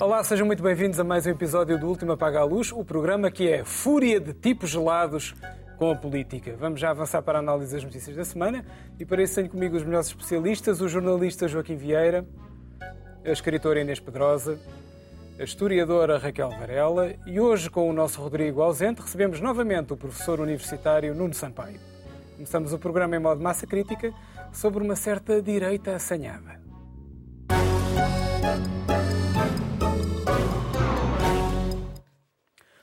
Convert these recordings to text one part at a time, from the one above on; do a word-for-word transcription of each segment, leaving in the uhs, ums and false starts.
Olá, sejam muito bem-vindos a mais um episódio do Último Apaga a Luz, o programa que é fúria de tipos gelados com a política. Vamos já avançar para a análise das notícias da semana e para isso tenho comigo os melhores especialistas, o jornalista Joaquim Vieira, a escritora Inês Pedrosa, a historiadora Raquel Varela e hoje, com o nosso Rodrigo Ausente, recebemos novamente o professor universitário Nuno Sampaio. Começamos o programa em modo massa crítica sobre uma certa direita assanhada.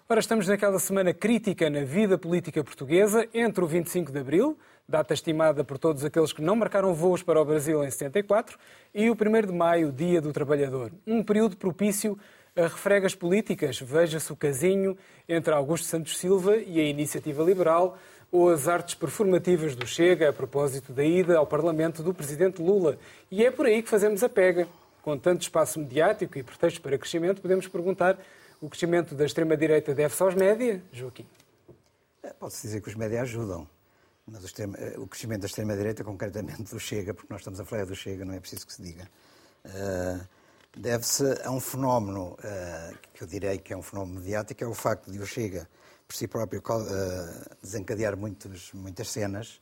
Ora, estamos naquela semana crítica na vida política portuguesa, entre o vinte e cinco de abril, data estimada por todos aqueles que não marcaram voos para o Brasil em setenta e quatro, e o primeiro de maio, Dia do Trabalhador. Um período propício a refregas políticas, veja-se o casinho entre Augusto Santos Silva e a Iniciativa Liberal, ou as artes performativas do Chega, a propósito da ida ao Parlamento do Presidente Lula. E é por aí que fazemos a pega. Com tanto espaço mediático e pretexto para crescimento, podemos perguntar: o crescimento da extrema-direita deve-se aos média, Joaquim? Pode-se dizer que os média ajudam, mas o, extrema, o crescimento da extrema-direita, concretamente do Chega, porque nós estamos a falar do Chega, não é preciso que se diga, Uh... deve-se a um fenómeno que eu direi que é um fenómeno mediático, é o facto de o Chega, por si próprio, desencadear muitos, muitas cenas,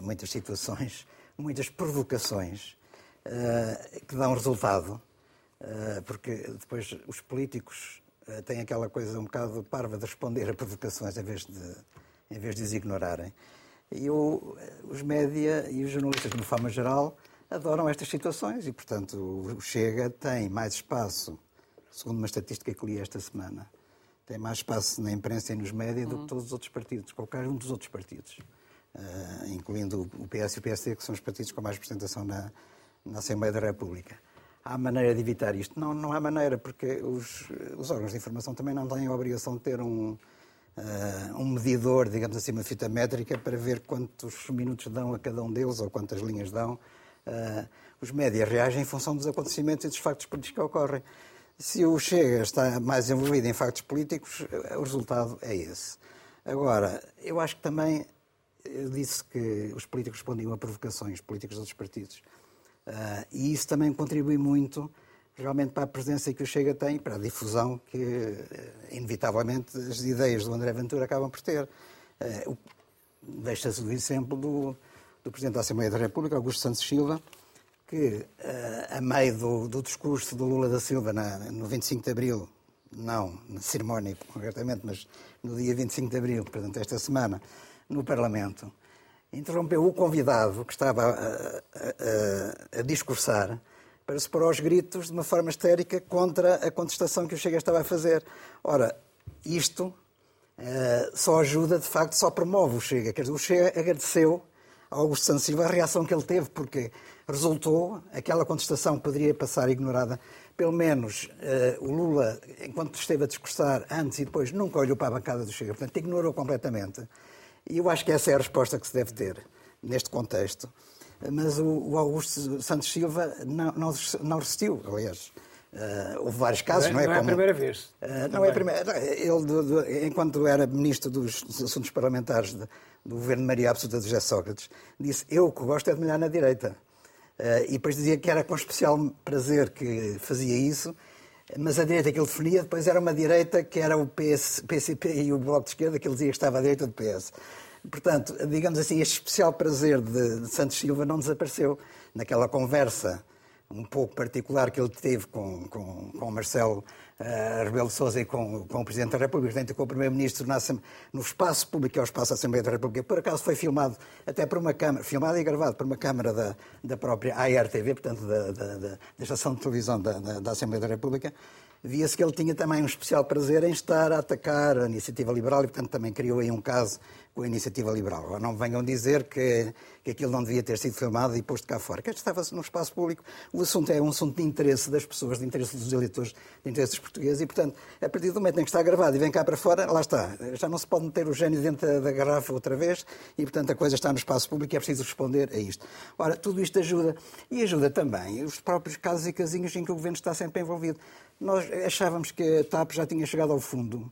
muitas situações, muitas provocações, que dão resultado, porque depois os políticos têm aquela coisa um bocado parva de responder a provocações em vez de, em vez de as ignorarem. E o, os média e os jornalistas, de uma forma geral, adoram estas situações e, portanto, o Chega tem mais espaço, segundo uma estatística que li esta semana, tem mais espaço na imprensa e nos média do que todos os outros partidos, qualquer um dos outros partidos, uh, incluindo o P S e o P S D, que são os partidos com mais representação na, na Assembleia da República. Há maneira de evitar isto? Não, não há maneira, porque os, os órgãos de informação também não têm a obrigação de ter um, uh, um medidor, digamos assim, uma fita métrica, para ver quantos minutos dão a cada um deles ou quantas linhas dão. Uh, os médias reagem em função dos acontecimentos e dos factos políticos que ocorrem. Se o Chega está mais envolvido em factos políticos, o resultado é esse. Agora, eu acho que também, eu disse que os políticos respondiam a provocações, políticos de outros partidos, uh, e isso também contribui muito realmente para a presença que o Chega tem, para a difusão que, inevitavelmente, as ideias do André Ventura acabam por ter. Uh, deixa-se o exemplo do... do Presidente da Assembleia da República, Augusto Santos Silva, que, a meio do, do discurso do Lula da Silva, na, no vinte e cinco de abril, não na cerimónia concretamente, mas no dia vinte e cinco de abril, portanto, esta semana, no Parlamento, interrompeu o convidado que estava a, a, a, a discursar para se pôr aos gritos de uma forma histérica contra a contestação que o Chega estava a fazer. Ora, isto uh, só ajuda, de facto, só promove o Chega. Quer dizer, o Chega agradeceu Augusto Santos Silva a reação que ele teve, porque resultou, aquela contestação poderia passar ignorada. Pelo menos uh, o Lula, enquanto esteve a discursar antes e depois, nunca olhou para a bancada do Chega, portanto ignorou completamente. E eu acho que essa é a resposta que se deve ter neste contexto. Mas o, o Augusto Santos Silva não, não, não resistiu, aliás. Uh, houve vários casos, não é? Não é a primeira vez. Uh, não é a primeira. Ele, do, do, enquanto era ministro dos, dos Assuntos Parlamentares de, do governo de Maria Absoluta de José Sócrates, disse: eu que gosto é de melhorar na direita. Uh, e depois dizia que era com especial prazer que fazia isso, mas a direita que ele definia depois era uma direita que era o P S, P C P e o Bloco de Esquerda, que ele dizia que estava à direita do P S. Portanto, digamos assim, este especial prazer de, de Santos Silva não desapareceu naquela conversa um pouco particular que ele teve com, com, com Marcelo uh, Rebelo de Sousa e com, com o Presidente da República, portanto, com o Primeiro-Ministro na, no espaço público, que é o espaço da Assembleia da República. Por acaso foi filmado até por uma câmara, filmado e gravado por uma câmara da, da própria A R T V, portanto, da, da, da, da estação de televisão da, da, da Assembleia da República. Via-se que ele tinha também um especial prazer em estar a atacar a Iniciativa Liberal e, portanto, também criou aí um caso com a Iniciativa Liberal. Não venham dizer que, que aquilo não devia ter sido filmado e posto cá fora, que estava-se no espaço público. O assunto é um assunto de interesse das pessoas, de interesse dos eleitores, de interesse dos portugueses e, portanto, a partir do momento em que está gravado e vem cá para fora, lá está. Já não se pode meter o gênio dentro da, da garrafa outra vez e, portanto, a coisa está no espaço público e é preciso responder a isto. Ora, tudo isto ajuda e ajuda também os próprios casos e casinhos em que o Governo está sempre envolvido. Nós achávamos que a TAP já tinha chegado ao fundo.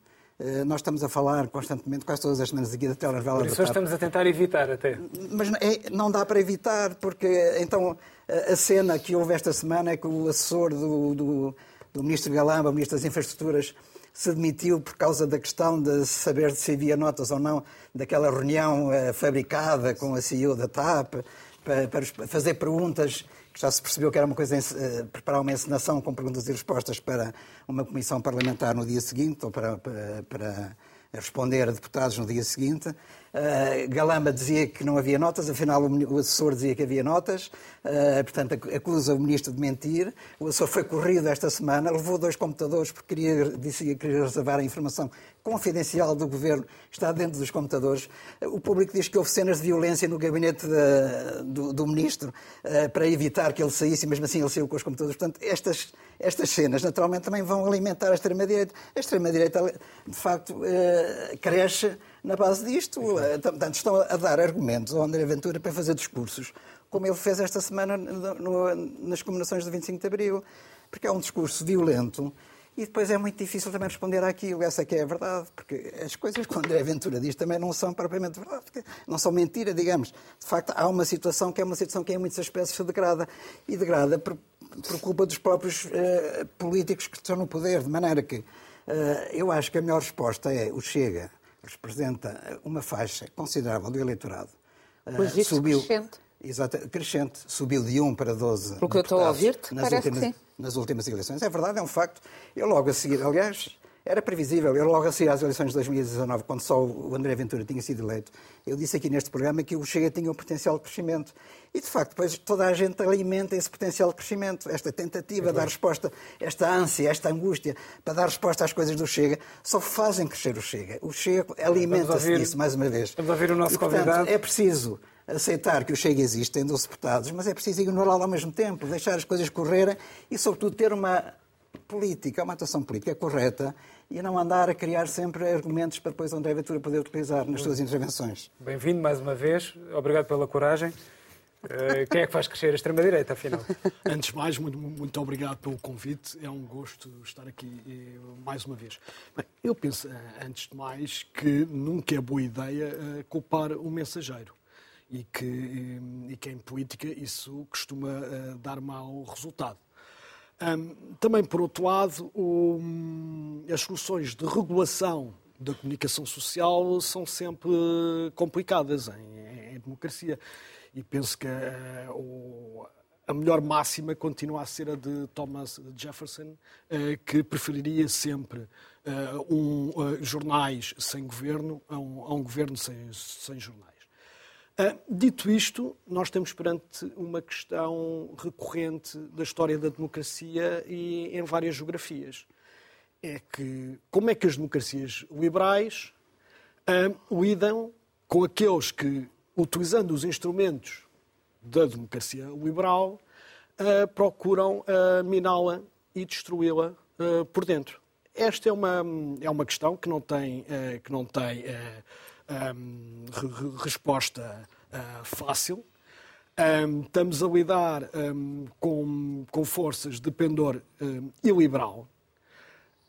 Nós estamos a falar constantemente, quase todas as semanas aqui da telenovela da TAP. Por isso estamos a tentar evitar até. Mas não dá para evitar, porque então a cena que houve esta semana é que o assessor do, do, do Ministro Galamba, o Ministro das Infraestruturas, se demitiu por causa da questão de saber se havia notas ou não daquela reunião eh, fabricada com a C E O da TAP, para, para fazer perguntas, que já se percebeu que era uma coisa, eh, preparar uma encenação com perguntas e respostas para uma comissão parlamentar no dia seguinte, ou para, para, para responder a deputados no dia seguinte. Uh, Galamba dizia que não havia notas, afinal o, o assessor dizia que havia notas, uh, portanto acusa o ministro de mentir. O assessor foi corrido esta semana, levou dois computadores porque queria, disse que queria reservar a informação confidencial do governo, está dentro dos computadores. Uh, o público diz que houve cenas de violência no gabinete de, do, do ministro uh, para evitar que ele saísse, e mesmo assim ele saiu com os computadores. Portanto, estas, estas cenas naturalmente também vão alimentar a extrema-direita. A extrema-direita, de facto, uh, cresce na base disto. Portanto, estão a dar argumentos ao André Ventura para fazer discursos, como ele fez esta semana no, no, nas comemorações do vinte e cinco de Abril, porque é um discurso violento e depois é muito difícil também responder àquilo. Essa é que é a verdade, porque as coisas que o André Ventura diz também não são propriamente verdade, não são mentira, digamos. De facto, há uma situação que é uma situação que em muitas espécies se degrada, e degrada por, por culpa dos próprios uh, políticos que estão no poder, de maneira que uh, eu acho que a melhor resposta é o Chega. Representa uma faixa considerável do eleitorado. Pois isso, subiu, crescente. Exato, crescente. Subiu de um para doze. Porque eu estou a ouvir-te, nas parece últimas, que sim. Nas últimas eleições. É verdade, é um facto. Eu logo a seguir, aliás, era previsível, eu logo a seguir às eleições de dois mil e dezanove, quando só o André Ventura tinha sido eleito, eu disse aqui neste programa que o Chega tinha um potencial de crescimento. E, de facto, depois toda a gente alimenta esse potencial de crescimento, esta tentativa é de dar resposta, esta ânsia, esta angústia para dar resposta às coisas do Chega, só fazem crescer o Chega. O Chega alimenta-se disso, mais uma vez. Vamos ouvir o nosso e, portanto, convidado. É preciso aceitar que o Chega existe, tem doze deputados, mas é preciso ignorá-lo ao mesmo tempo, deixar as coisas correrem e, sobretudo, ter uma política, uma atuação política correta, e não andar a criar sempre argumentos para depois André Ventura poder utilizar nas suas intervenções. Bem-vindo mais uma vez, obrigado pela coragem. Uh, quem é que faz crescer a extrema-direita, afinal? Antes de mais, muito, muito obrigado pelo convite, é um gosto estar aqui e, mais uma vez. Bem, eu penso, antes de mais, que nunca é boa ideia uh, culpar o mensageiro. E que, e, e que em política isso costuma uh, dar mau resultado. Um, também, por outro lado, um, as soluções de regulação da comunicação social são sempre complicadas em, em democracia. E penso que uh, o, a melhor máxima continua a ser a de Thomas Jefferson, uh, que preferiria sempre uh, um, uh, jornais sem governo a um, a um governo sem, sem jornais. Uh, dito isto, nós estamos perante uma questão recorrente da história da democracia e em várias geografias. É que, como é que as democracias liberais uh, lidam com aqueles que, utilizando os instrumentos da democracia liberal, uh, procuram uh, miná-la e destruí-la uh, por dentro? Esta é uma, é uma questão que não tem... Uh, que não tem uh, Um, resposta uh, fácil. Um, estamos a lidar um, com, com forças de pendor um, iliberal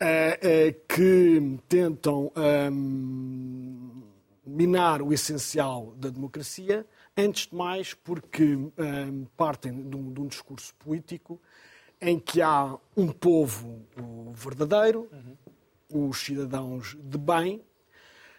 uh, uh, que tentam um, minar o essencial da democracia, antes de mais porque um, partem de um, de um discurso político em que há um povo verdadeiro, uhum. os cidadãos de bem,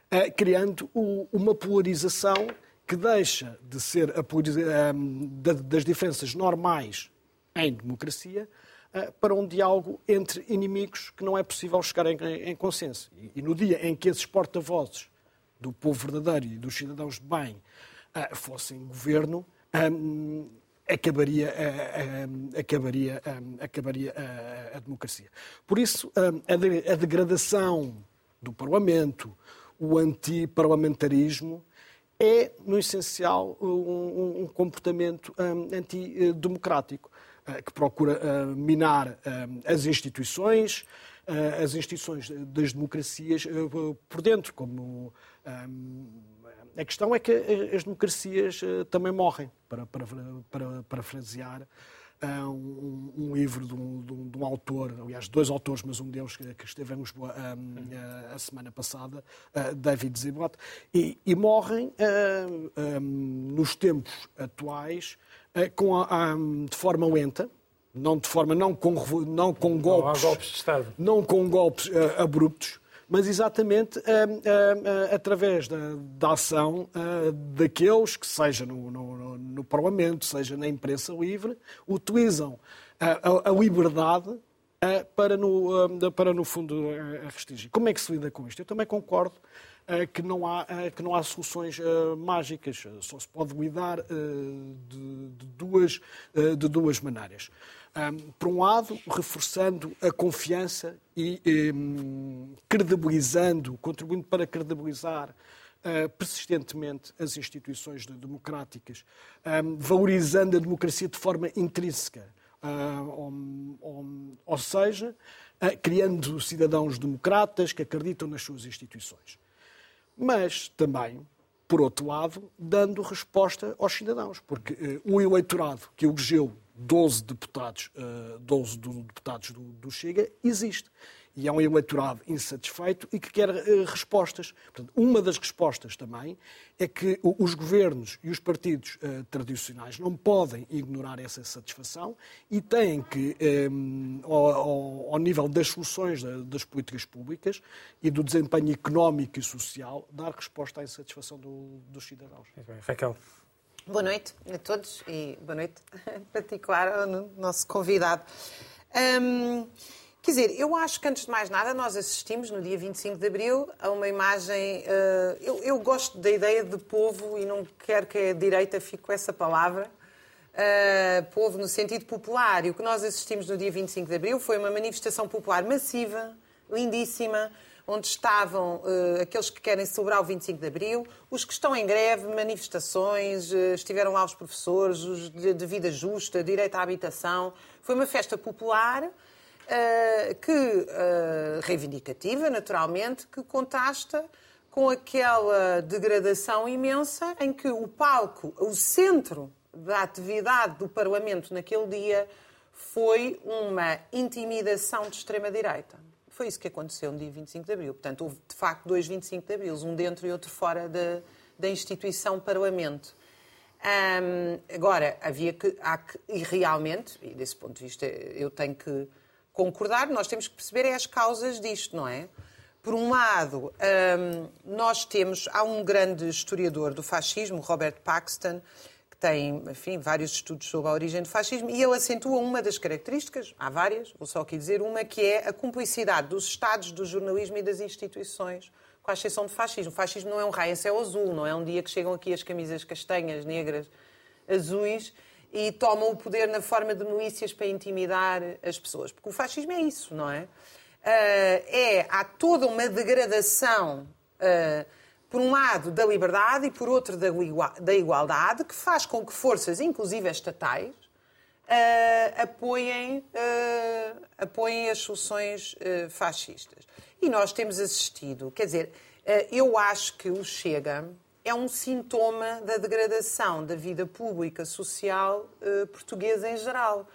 Uh, criando o, uma polarização que deixa de ser a polariza, um, da, das diferenças normais em democracia uh, para um diálogo entre inimigos que não é possível chegar em, em consenso. E, e no dia em que esses porta-vozes do povo verdadeiro e dos cidadãos de bem uh, fossem governo, um, acabaria, uh, um, acabaria, um, acabaria a, a democracia. Por isso, um, a, de, a degradação do Parlamento, o antiparlamentarismo é, no essencial, um, um comportamento um, antidemocrático, uh, que procura uh, minar uh, as instituições, uh, as instituições das democracias uh, por dentro. Como, um, a questão é que as democracias uh, também morrem, para, para, para, para frasear uh, um, um livro de um, de, um, de um autor, aliás, dois autores, mas um deles que, que esteve em Lisboa um, uh, a semana passada, uh, David Ziblatt, e, e morrem uh, um, nos tempos atuais uh, com a, um, de forma lenta, não de forma não com, não com golpes, não há golpes de Estado. Não com golpes uh, abruptos, mas exatamente uh, uh, uh, através da, da ação uh, daqueles que, seja no, no, no Parlamento, seja na imprensa livre, utilizam uh, a, a liberdade uh, para, no, uh, para, no fundo, uh, restringir. Como é que se lida com isto? Eu também concordo uh, que, não há, uh, que não há soluções uh, mágicas. Só se pode lidar uh, de, de, duas, uh, de duas maneiras. Um, por um lado, reforçando a confiança e um, credibilizando, contribuindo para credibilizar uh, persistentemente as instituições democráticas, um, valorizando a democracia de forma intrínseca, uh, um, um, ou seja, uh, criando cidadãos democratas que acreditam nas suas instituições. Mas também, por outro lado, dando resposta aos cidadãos, porque uh, o eleitorado que elegeu doze deputados, doze deputados do, do Chega existe. E é um eleitorado insatisfeito e que quer uh, respostas. Portanto, uma das respostas também é que os governos e os partidos uh, tradicionais não podem ignorar essa insatisfação e têm que, um, ao, ao, ao nível das soluções da, das políticas públicas e do desempenho económico e social, dar resposta à insatisfação do, dos cidadãos. Bem, Raquel. Boa noite a todos e boa noite em particular ao nosso convidado. Hum, quer dizer, eu acho que antes de mais nada nós assistimos no dia vinte e cinco de abril a uma imagem... Uh, eu, eu gosto da ideia de povo e não quero que a direita fique com essa palavra. Uh, povo no sentido popular. E o que nós assistimos no dia vinte e cinco de abril foi uma manifestação popular massiva, lindíssima, onde estavam uh, aqueles que querem celebrar o vinte e cinco de abril, os que estão em greve, manifestações, uh, estiveram lá os professores, os de, de vida justa, direito à habitação. Foi uma festa popular, uh, que, uh, reivindicativa, naturalmente, que contrasta com aquela degradação imensa em que o palco, o centro da atividade do Parlamento naquele dia, foi uma intimidação de extrema-direita. Foi isso que aconteceu no dia vinte e cinco de abril. Portanto, houve, de facto, dois vinte e cinco de abril, um dentro e outro fora de, da instituição Parlamento. Hum, agora, havia que, há que... E realmente, e desse ponto de vista eu tenho que concordar, nós temos que perceber é as causas disto, não é? Por um lado, hum, nós temos... Há um grande historiador do fascismo, Robert Paxton, que tem, enfim, vários estudos sobre a origem do fascismo, e ele acentua uma das características, há várias, vou só aqui dizer uma, que é a cumplicidade dos Estados, do jornalismo e das instituições, com a exceção do fascismo. O fascismo não é um raio em céu azul, não é um dia que chegam aqui as camisas castanhas, negras, azuis, e tomam o poder na forma de milícias para intimidar as pessoas. Porque o fascismo é isso, não é? É, há toda uma degradação... por um lado, da liberdade e, por outro, da igualdade, que faz com que forças, inclusive estatais, uh, apoiem, uh, apoiem as soluções uh, fascistas. E nós temos assistido... Quer dizer, uh, eu acho que o Chega é um sintoma da degradação da vida pública, social, uh, portuguesa em geral.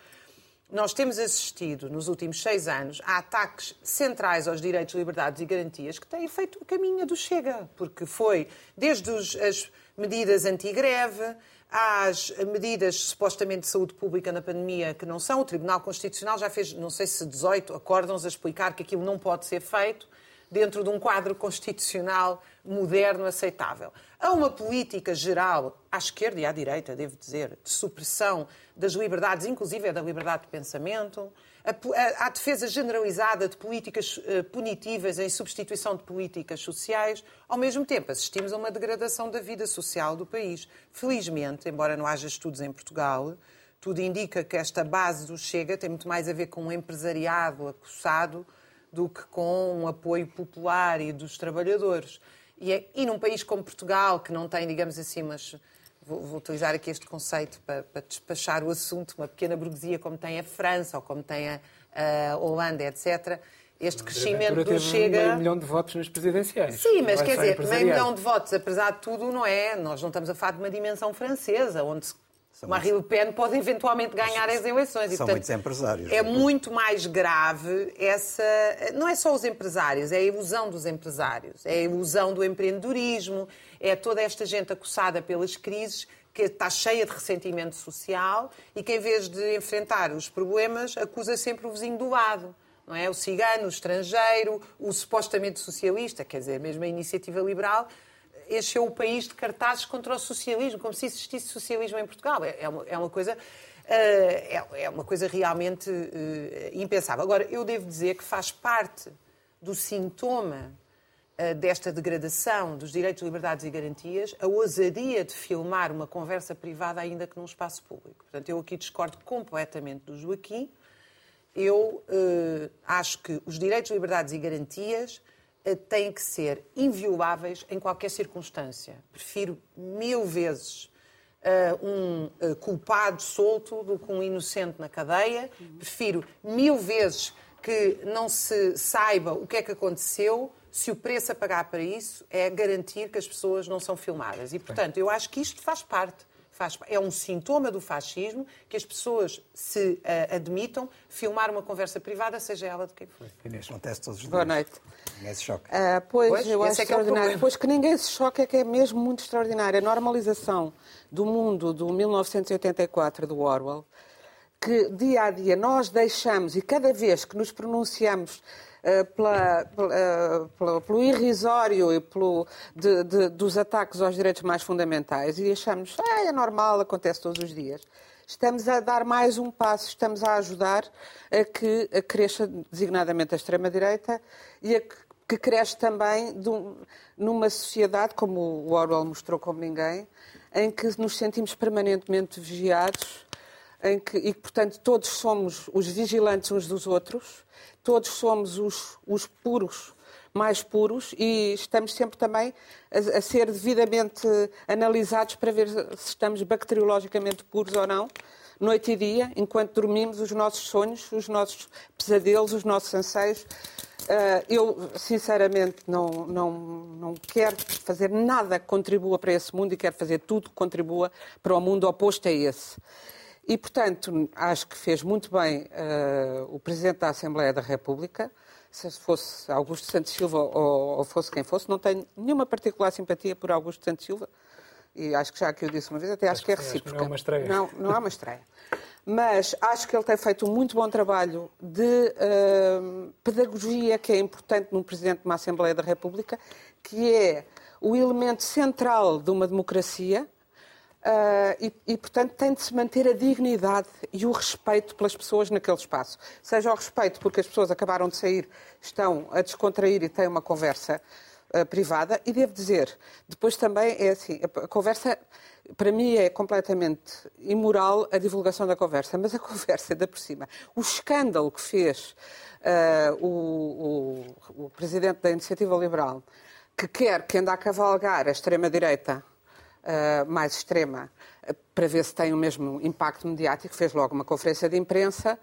Nós temos assistido, nos últimos seis anos, a ataques centrais aos direitos, liberdades e garantias que têm feito o caminho do Chega, porque foi desde os, as medidas anti-greve, às medidas supostamente de saúde pública na pandemia que não são. O Tribunal Constitucional já fez, não sei se dezoito acórdãos a explicar que aquilo não pode ser feito dentro de um quadro constitucional moderno aceitável. Há uma política geral, à esquerda e à direita, devo dizer, de supressão das liberdades, inclusive da liberdade de pensamento. Há defesa generalizada de políticas punitivas em substituição de políticas sociais. Ao mesmo tempo, assistimos a uma degradação da vida social do país. Felizmente, embora não haja estudos em Portugal, tudo indica que esta base do Chega tem muito mais a ver com um empresariado acossado do que com um apoio popular e dos trabalhadores. E, é, e num país como Portugal, que não tem, digamos assim, mas vou, vou utilizar aqui este conceito para, para despachar o assunto, uma pequena burguesia como tem a França ou como tem a, a Holanda, etcétera, este crescimento do Chega... Teve meio milhão de votos nas presidenciais. Sim, mas quer dizer, meio milhão de votos, apesar de tudo, não é... Nós não estamos a falar de uma dimensão francesa, onde São Marie Le Pen pode eventualmente ganhar as eleições. E, são portanto, muitos empresários. É muito mais grave essa... Não é só os empresários, é a ilusão dos empresários, é a ilusão do empreendedorismo, é toda esta gente acossada pelas crises que está cheia de ressentimento social e que, em vez de enfrentar os problemas, acusa sempre o vizinho do lado. Não é? O cigano, o estrangeiro, o supostamente socialista, quer dizer, mesmo a Iniciativa Liberal... encheu o país de cartazes contra o socialismo, como se existisse socialismo em Portugal. É uma, é uma, coisa, é uma coisa realmente impensável. Agora, eu devo dizer que faz parte do sintoma desta degradação dos direitos, liberdades e garantias a ousadia de filmar uma conversa privada ainda que num espaço público. Portanto, eu aqui discordo completamente do Joaquim. Eu eh, acho que os direitos, liberdades e garantias têm que ser invioláveis em qualquer circunstância. Prefiro mil vezes uh, um uh, culpado solto do que um inocente na cadeia. Uhum. Prefiro mil vezes que não se saiba o que é que aconteceu, se o preço a pagar para isso é garantir que as pessoas não são filmadas. E, portanto, eu acho que isto faz parte. Faz, é um sintoma do fascismo que as pessoas se uh, admitam filmar uma conversa privada, seja ela de quem for. Inês, acontece todos os dias. Boa noite. Ninguém se choca. Uh, pois, pois, eu acho é extraordinário. Que é pois que ninguém se choca é que é mesmo muito extraordinário. A normalização do mundo do mil novecentos e oitenta e quatro, do Orwell, que dia a dia nós deixamos, e cada vez que nos pronunciamos Uh, pela, pela, pela, pelo irrisório e pelo, de, de, dos ataques aos direitos mais fundamentais e achamos que ah, é normal, acontece todos os dias. Estamos a dar mais um passo, estamos a ajudar a que a cresça designadamente a extrema-direita e a que, que cresce também de, numa sociedade, como o Orwell mostrou como ninguém, em que nos sentimos permanentemente vigiados em que, e que, portanto, todos somos os vigilantes uns dos outros. Todos somos os, os puros, mais puros, e estamos sempre também a, a ser devidamente analisados para ver se estamos bacteriologicamente puros ou não, noite e dia, enquanto dormimos, os nossos sonhos, os nossos pesadelos, os nossos anseios. Uh, eu, sinceramente, não, não, não quero fazer nada que contribua para esse mundo e quero fazer tudo que contribua para o mundo oposto a esse. E, portanto, acho que fez muito bem uh, o Presidente da Assembleia da República, se fosse Augusto Santos Silva ou, ou fosse quem fosse. Não tenho nenhuma particular simpatia por Augusto Santos Silva, e acho que já aqui eu disse uma vez, até acho, acho que é recíproca. Não é uma estreia. Não, não é uma estreia. Mas acho que ele tem feito um muito bom trabalho de uh, pedagogia, que é importante num Presidente de uma Assembleia da República, que é o elemento central de uma democracia. Uh, e, e, portanto, tem de se manter a dignidade e o respeito pelas pessoas naquele espaço. Seja o respeito porque as pessoas acabaram de sair, estão a descontrair e têm uma conversa uh, privada. E devo dizer, depois também é assim, a conversa, para mim, é completamente imoral a divulgação da conversa, mas a conversa da por cima. O escândalo que fez uh, o, o, o Presidente da Iniciativa Liberal, que quer que ande a cavalgar a extrema-direita, Uh, mais extrema, uh, para ver se tem o mesmo impacto mediático, fez logo uma conferência de imprensa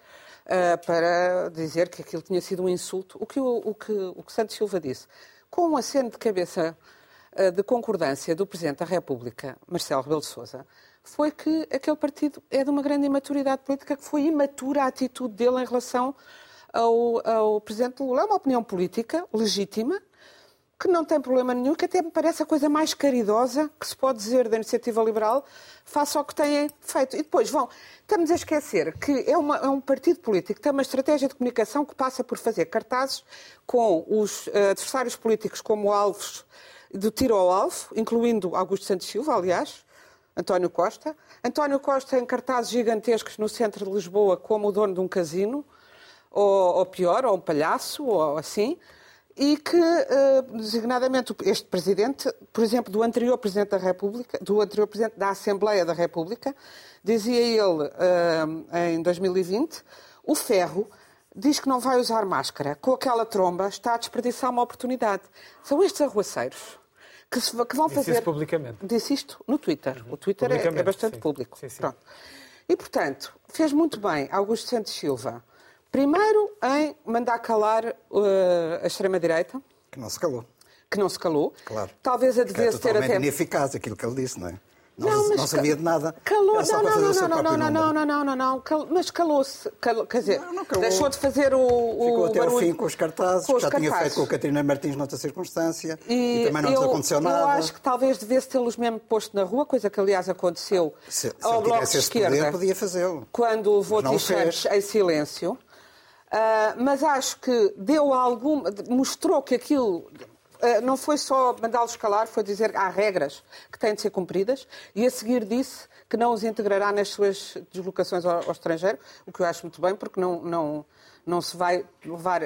uh, para dizer que aquilo tinha sido um insulto. O que o, o que, o que Santos Silva disse, com um aceno de cabeça uh, de concordância do Presidente da República, Marcelo Rebelo de Sousa, foi que aquele partido é de uma grande imaturidade política, que foi imatura a atitude dele em relação ao, ao Presidente Lula. É uma opinião política legítima, que não tem problema nenhum, que até me parece a coisa mais caridosa que se pode dizer da Iniciativa Liberal, face ao que têm feito. E depois vão, estamos a esquecer que é, uma, é um partido político que tem uma estratégia de comunicação que passa por fazer cartazes com os uh, adversários políticos como alvos do tiro ao alvo, incluindo Augusto Santos Silva, aliás, António Costa. António Costa em cartazes gigantescos no centro de Lisboa como o dono de um casino, ou, ou pior, ou um palhaço, ou assim... E que, uh, designadamente, este Presidente, por exemplo, do anterior Presidente da República, do anterior Presidente da Assembleia da República, dizia ele uh, em dois mil e vinte, o Ferro diz que não vai usar máscara, com aquela tromba está a desperdiçar uma oportunidade. São estes arruaceiros que, se, que vão disse fazer... Disse publicamente. Disse isto no Twitter. Uhum. O Twitter é, é bastante sim. público. Sim, sim. Pronto. E, portanto, fez muito bem Augusto Santos Silva, primeiro, em mandar calar uh, a extrema-direita. Que não se calou. Que não se calou. Claro. Talvez a devesse ter até... É totalmente ineficaz aquilo que ele disse, não é? Não, não, não sabia de nada. Calou, não, não, não, não, não, não, não, não, não, não, não, cal, mas calou-se, cal, quer dizer, não, não calou. Deixou de fazer o, o ficou até barulho, ao fim com os cartazes, com os já cartazes. Tinha feito com a Catarina Martins noutra circunstância e, e também não eu, nos aconteceu nada. Eu acho que talvez devesse tê-los mesmo posto na rua, coisa que aliás aconteceu se, se ao Bloco de Esquerda, poder, podia fazê-lo, quando levou t-shirts em silêncio, uh, mas acho que deu algum, mostrou que aquilo... Não foi só mandá-los calar, foi dizer que há regras que têm de ser cumpridas e a seguir disse que não os integrará nas suas deslocações ao, ao estrangeiro, o que eu acho muito bem, porque não, não, não se vai levar uh,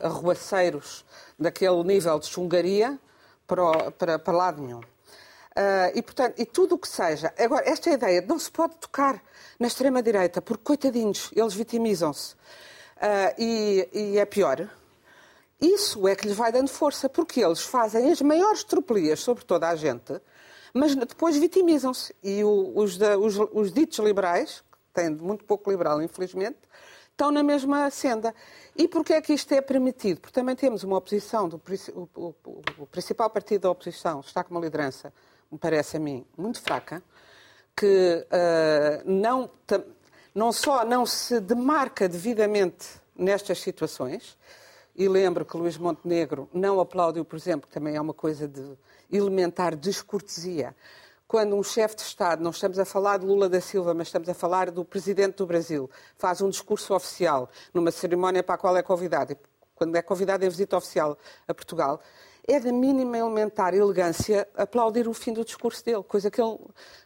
arruaceiros daquele nível de chungaria para, o, para, para lado nenhum. Uh, e, portanto, e tudo o que seja... Agora, esta ideia de não se pode tocar na extrema-direita, porque, coitadinhos, eles vitimizam-se. Uh, e, e é pior... Isso é que lhes vai dando força, porque eles fazem as maiores tropelias sobre toda a gente, mas depois vitimizam-se. E os, os, os ditos liberais, que têm muito pouco liberal, infelizmente, estão na mesma senda. E porquê é que isto é permitido? Porque também temos uma oposição, do, o, o, o principal partido da oposição está com uma liderança, me parece a mim, muito fraca, que uh, não, não só não se demarca devidamente nestas situações... E lembro que Luís Montenegro não aplaudiu, por exemplo, que também é uma coisa de elementar descortesia. Quando um chefe de Estado, não estamos a falar de Lula da Silva, mas estamos a falar do Presidente do Brasil, faz um discurso oficial numa cerimónia para a qual é convidado, e quando é convidado em visita oficial a Portugal, é da mínima elementar elegância aplaudir o fim do discurso dele, coisa que, ele,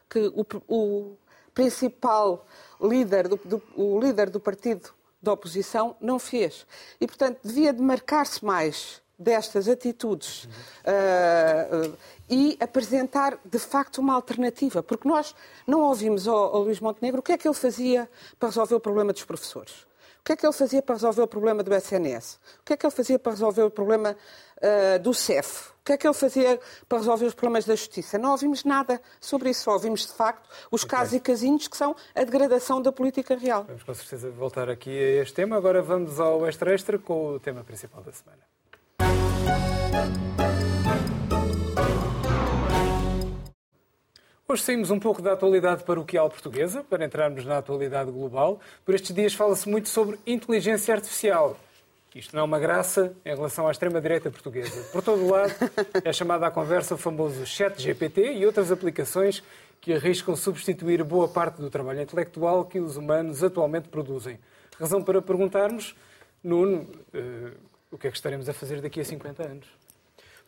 que o, o principal líder do, do, o líder do partido da oposição não fez. E, portanto, devia demarcar-se mais destas atitudes uhum. uh, uh, e apresentar, de facto, uma alternativa. Porque nós não ouvimos ao, ao Luís Montenegro o que é que ele fazia para resolver o problema dos professores. O que é que ele fazia para resolver o problema do S N S? O que é que ele fazia para resolver o problema uh, do C E F? O que é que ele fazia para resolver os problemas da justiça? Não ouvimos nada sobre isso. Só ouvimos, de facto, os okay. casos e casinhos que são a degradação da política real. Vamos, com certeza, voltar aqui a este tema. Agora vamos ao Extra Extra com o tema principal da semana. Hoje saímos um pouco da atualidade paroquial portuguesa, para entrarmos na atualidade global. Por estes dias fala-se muito sobre inteligência artificial. Isto não é uma graça em relação à extrema-direita portuguesa. Por todo o lado é chamada à conversa o famoso ChatGPT e outras aplicações que arriscam substituir boa parte do trabalho intelectual que os humanos atualmente produzem. Razão para perguntarmos, Nuno, uh, o que é que estaremos a fazer daqui a cinquenta anos?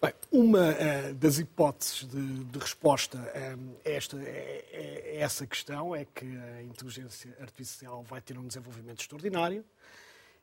Bem, uma uh, das hipóteses de, de resposta um, a, esta, a, a essa questão é que a inteligência artificial vai ter um desenvolvimento extraordinário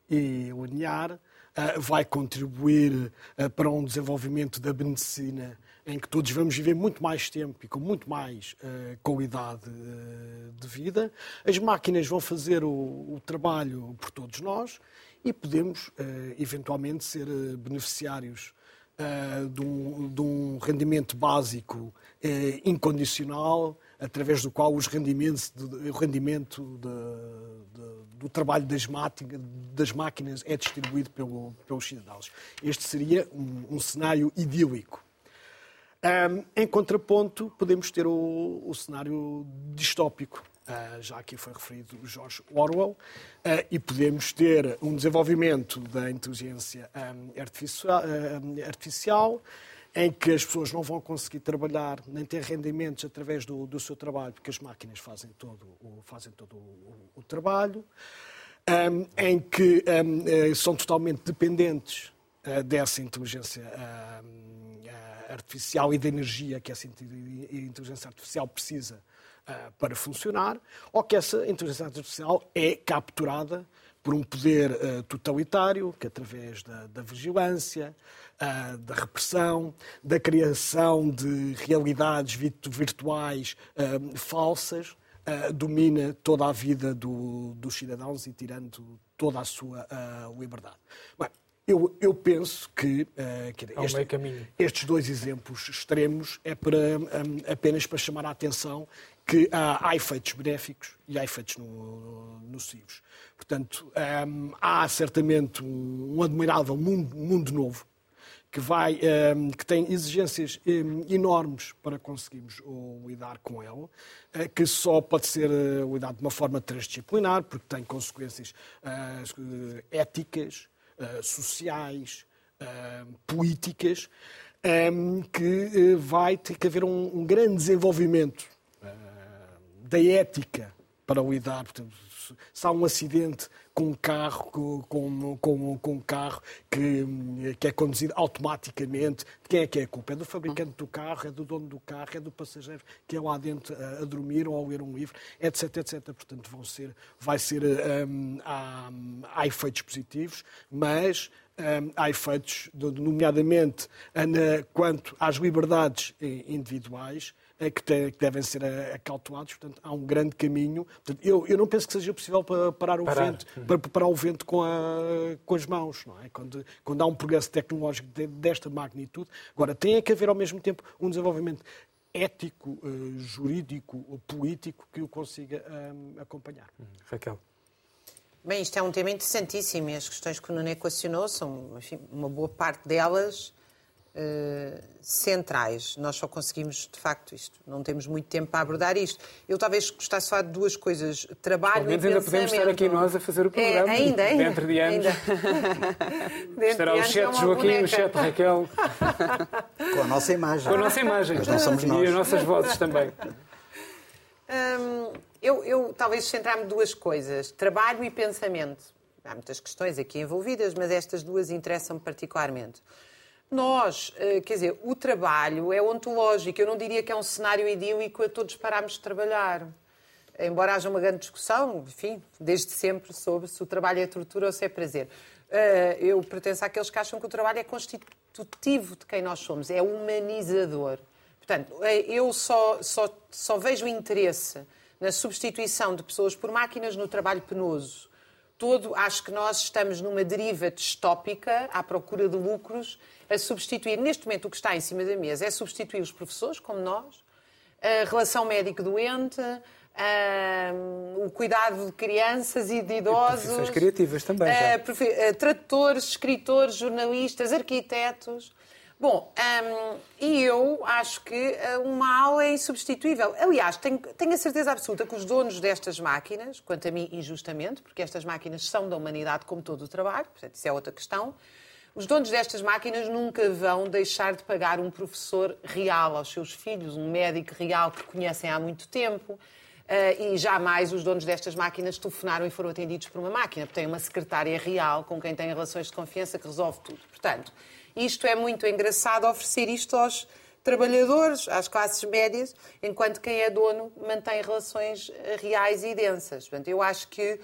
e linear, uh, vai contribuir uh, para um desenvolvimento da medicina em que todos vamos viver muito mais tempo e com muito mais uh, qualidade uh, de vida. As máquinas vão fazer o, o trabalho por todos nós e podemos, uh, eventualmente, ser uh, beneficiários Uh, de, um, de um rendimento básico uh, incondicional, através do qual os rendimentos de, o rendimento de, de, do trabalho das, mática, das máquinas é distribuído pelo, pelos cidadãos. Este seria um, um cenário idílico. Um, em contraponto, podemos ter o, o cenário distópico. Uh, já aqui foi referido o George Orwell, uh, e podemos ter um desenvolvimento da inteligência um, artificial, um, artificial em que as pessoas não vão conseguir trabalhar nem ter rendimentos através do, do seu trabalho, porque as máquinas fazem todo, fazem todo o, o trabalho, um, em que um, são totalmente dependentes uh, dessa inteligência um, artificial e da energia que essa inteligência artificial precisa para funcionar, ou que essa inteligência artificial é capturada por um poder uh, totalitário que, através da, da vigilância, uh, da repressão, da criação de realidades virtuais uh, falsas, uh, domina toda a vida do, dos cidadãos e tirando toda a sua uh, liberdade. Bem, Eu, eu penso que, uh, que este, estes dois exemplos extremos é para, um, apenas para chamar a atenção que uh, há efeitos benéficos e há efeitos no, no, nocivos. Portanto, um, há certamente um, um admirável mundo, mundo novo que, vai, um, que tem exigências um, enormes para conseguirmos uh, lidar com ele, uh, que só pode ser uh, lidado de uma forma transdisciplinar, porque tem consequências uh, éticas, uh, sociais, uh, políticas, um, que uh, vai ter que haver um, um grande desenvolvimento uh, da ética para lidar. Portanto, se há um acidente com um carro, com, com, com um carro que, que é conduzido automaticamente, quem é que é a culpa? É do fabricante do carro, é do dono do carro, é do passageiro que é lá dentro a, a dormir ou a ler um livro, etc, etcétera. Portanto, vão ser, vai ser, um, há, há efeitos positivos, mas um, há efeitos, nomeadamente, na, quanto às liberdades individuais, que, te, que devem ser acautelados. Portanto, há um grande caminho. Portanto, eu, eu não penso que seja possível para parar o parar. vento, para parar o vento com, a, com as mãos, não é? Quando, quando há um progresso tecnológico desta magnitude, agora tem que haver ao mesmo tempo um desenvolvimento ético, jurídico, político que o consiga um, acompanhar. Raquel. Bem, isto é um tema interessantíssimo e as questões que o Nuno equacionou são, enfim, uma boa parte delas Uh, centrais. Nós só conseguimos, de facto, isto. Não temos muito tempo para abordar isto. Eu talvez gostasse de falar de duas coisas. Trabalho e pensamento. Ainda podemos estar aqui nós a fazer o programa. É, ainda, ainda. Dentro de anos. Ainda. Estará o chat Joaquim, o chat Raquel. Com a nossa imagem. Com a nossa imagem. Mas não somos nós. E as nossas vozes também. Hum, eu, eu talvez centrar-me duas coisas. Trabalho e pensamento. Há muitas questões aqui envolvidas, mas estas duas interessam-me particularmente. Nós, quer dizer, o trabalho é ontológico. Eu não diria que é um cenário idílico a todos pararmos de trabalhar. Embora haja uma grande discussão, enfim, desde sempre, sobre se o trabalho é tortura ou se é prazer. Eu pertenço àqueles que acham que o trabalho é constitutivo de quem nós somos, é humanizador. Portanto, eu só, só, só vejo interesse na substituição de pessoas por máquinas no trabalho penoso. Todo, acho que nós estamos numa deriva distópica à procura de lucros a substituir. Neste momento o que está em cima da mesa é substituir os professores, como nós, a relação médico-doente, a, o cuidado de crianças e de idosos. E profissões criativas também. Já. A, a, tradutores, escritores, jornalistas, arquitetos. Bom, um, e eu acho que uma aula é insubstituível. Aliás, tenho, tenho a certeza absoluta que os donos destas máquinas, quanto a mim injustamente, porque estas máquinas são da humanidade como todo o trabalho, portanto, isso é outra questão, os donos destas máquinas nunca vão deixar de pagar um professor real aos seus filhos, um médico real que conhecem há muito tempo, e jamais os donos destas máquinas telefonaram e foram atendidos por uma máquina, porque têm uma secretária real com quem têm relações de confiança que resolve tudo. Portanto, isto é muito engraçado, oferecer isto aos trabalhadores, às classes médias, enquanto quem é dono mantém relações reais e densas. Portanto, eu acho que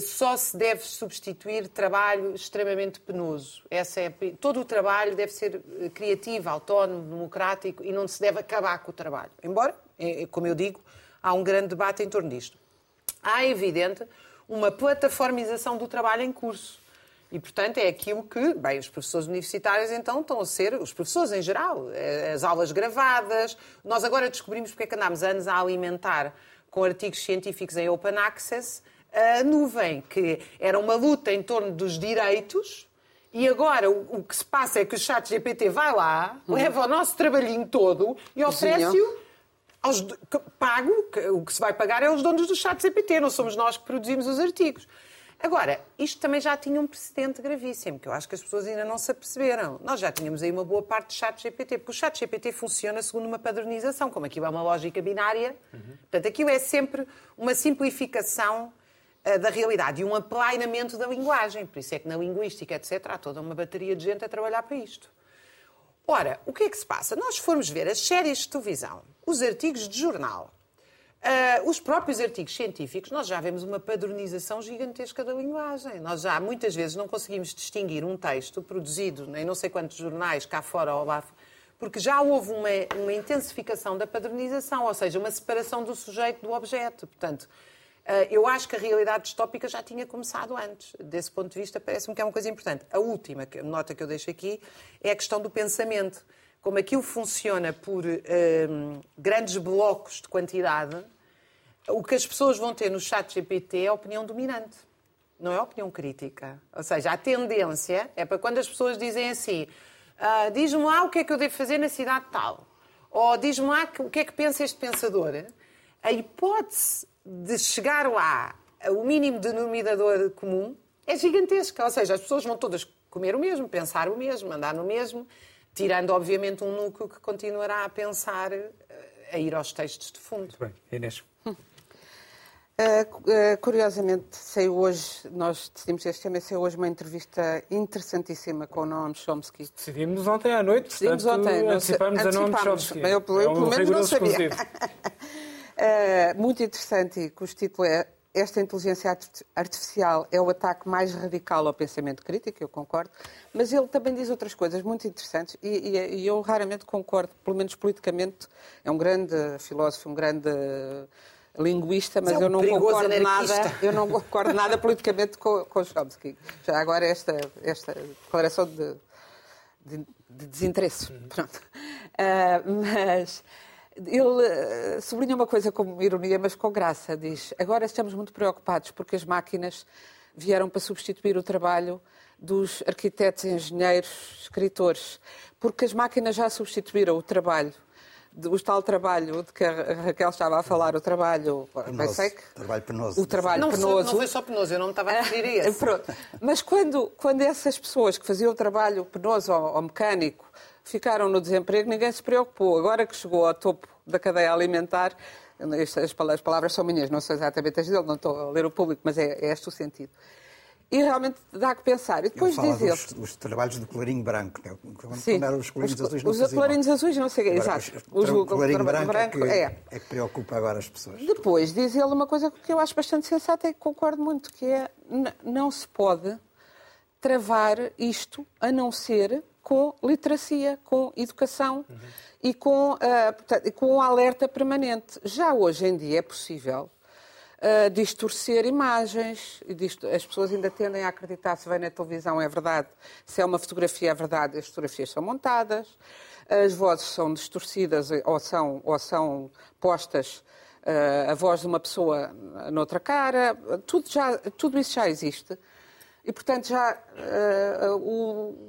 só se deve substituir trabalho extremamente penoso. Essa é, todo o trabalho deve ser criativo, autónomo, democrático e não se deve acabar com o trabalho. Embora, como eu digo, há um grande debate em torno disto. Há, evidente, uma plataformização do trabalho em curso. E, portanto, é aquilo que, bem, os professores universitários, então, estão a ser, os professores em geral, as aulas gravadas. Nós agora descobrimos porque é que andámos anos a alimentar com artigos científicos em open access a nuvem, que era uma luta em torno dos direitos, e agora o que se passa é que o ChatGPT vai lá, uhum. leva o nosso trabalhinho todo e oferece-o aos pago, o que se vai pagar é os donos do ChatGPT, não somos nós que produzimos os artigos. Agora, isto também já tinha um precedente gravíssimo, que eu acho que as pessoas ainda não se aperceberam. Nós já tínhamos aí uma boa parte de ChatGPT, porque o ChatGPT funciona segundo uma padronização, como aquilo é uma lógica binária. Uhum. Portanto, aquilo é sempre uma simplificação uh, da realidade e um aplainamento da linguagem. Por isso é que na linguística, etcétera, há toda uma bateria de gente a trabalhar para isto. Ora, o que é que se passa? Nós formos ver as séries de televisão, os artigos de jornal, Uh, os próprios artigos científicos, nós já vemos uma padronização gigantesca da linguagem. Nós já muitas vezes não conseguimos distinguir um texto produzido em não sei quantos jornais, cá fora ou lá, porque já houve uma, uma intensificação da padronização, ou seja, uma separação do sujeito do objeto. Portanto, uh, eu acho que a realidade distópica já tinha começado antes. Desse ponto de vista, parece-me que é uma coisa importante. A última nota que eu deixo aqui é a questão do pensamento. Como aquilo funciona por um, grandes blocos de quantidade, o que as pessoas vão ter no ChatGPT é a opinião dominante, não é a opinião crítica. Ou seja, a tendência é para quando as pessoas dizem assim, Uh, diz-me lá o que é que eu devo fazer na cidade tal. Ou diz-me lá que, o que é que pensa este pensador. A hipótese de chegar lá ao mínimo denominador comum é gigantesca. Ou seja, as pessoas vão todas comer o mesmo, pensar o mesmo, andar no mesmo, tirando, obviamente, um núcleo que continuará a pensar, a ir aos textos de fundo. Muito bem. Inês. Hum. Uh, uh, curiosamente, saiu hoje, nós decidimos este tema, saiu hoje uma entrevista interessantíssima com o Noam Chomsky. Decidimos ontem à noite, decidimos portanto, ontem, antecipámos a Noam Chomsky. Eu, eu, eu é um pelo menos não sabia. uh, muito interessante, e cujo título é Esta Inteligência Artificial é o ataque mais radical ao pensamento crítico, eu concordo, mas ele também diz outras coisas muito interessantes e, e, e eu raramente concordo, pelo menos politicamente. É um grande filósofo, um grande... linguista, mas, mas é um eu não concordo anarquista. nada, eu não concordo nada politicamente com, com Chomsky. Já agora esta, esta declaração de, de, de desinteresse. Uhum. Pronto. Uh, mas ele sublinha uma coisa com ironia, mas com graça. Diz, agora estamos muito preocupados porque as máquinas vieram para substituir o trabalho dos arquitetos, engenheiros, escritores, porque as máquinas já substituíram o trabalho. O tal trabalho de que a Raquel estava a falar, o trabalho penoso. Sei que, trabalho penoso. O trabalho não, penoso. Não foi só penoso, eu não me estava a referir a isso. Mas quando, quando essas pessoas que faziam o trabalho penoso ou, ou mecânico ficaram no desemprego, ninguém se preocupou. Agora que chegou ao topo da cadeia alimentar, estas as palavras são minhas, não são exatamente as dele, não estou a ler o público, mas é, é este o sentido. E realmente dá que pensar. E depois diz ele... Os, os trabalhos do colarinho branco, né? Quando sim. Eram os colarinhos os, azuis não os faziam. Os colarinhos azuis não sei o que, exato. O, o, o colarinho branco, branco é, que, é que preocupa agora as pessoas. Depois diz ele uma coisa que eu acho bastante sensata e que concordo muito, que é n- não se pode travar isto a não ser com literacia, com educação, uhum. e com, uh, portanto, com alerta permanente. Já hoje em dia é possível... Uh, distorcer imagens, as pessoas ainda tendem a acreditar se vem na televisão é verdade, se é uma fotografia é verdade, as fotografias são montadas, as vozes são distorcidas ou são, ou são postas uh, a voz de uma pessoa noutra cara, tudo, já, tudo isso já existe. E, portanto, já uh,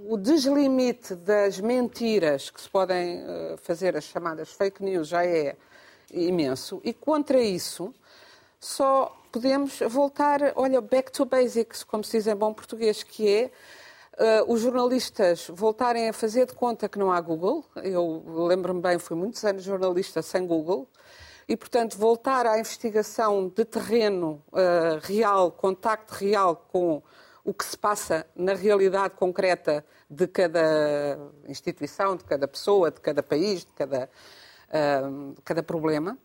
o, o deslimite das mentiras que se podem uh, fazer, as chamadas fake news, já é imenso. E contra isso... Só podemos voltar, olha, back to basics, como se diz em bom português, que é uh, os jornalistas voltarem a fazer de conta que não há Google. Eu lembro-me bem, fui muitos anos jornalista sem Google. E, portanto, voltar à investigação de terreno uh, real, contacto real com o que se passa na realidade concreta de cada instituição, de cada pessoa, de cada país, de cada, uh, de cada problema.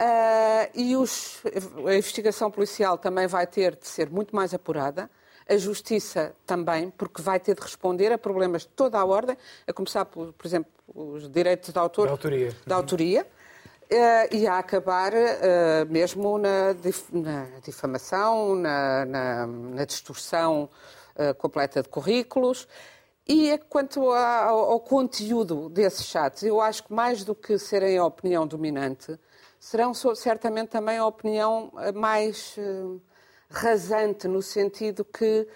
Uh, e os, a investigação policial também vai ter de ser muito mais apurada, a justiça também, porque vai ter de responder a problemas de toda a ordem, a começar, por, por exemplo, os direitos de autor, da autoria, da autoria uh, e a acabar uh, mesmo na, dif, na difamação, na, na, na distorção uh, completa de currículos. E quanto ao, ao conteúdo desses chats, eu acho que mais do que serem a opinião dominante, serão certamente também a opinião mais uh, rasante, no sentido que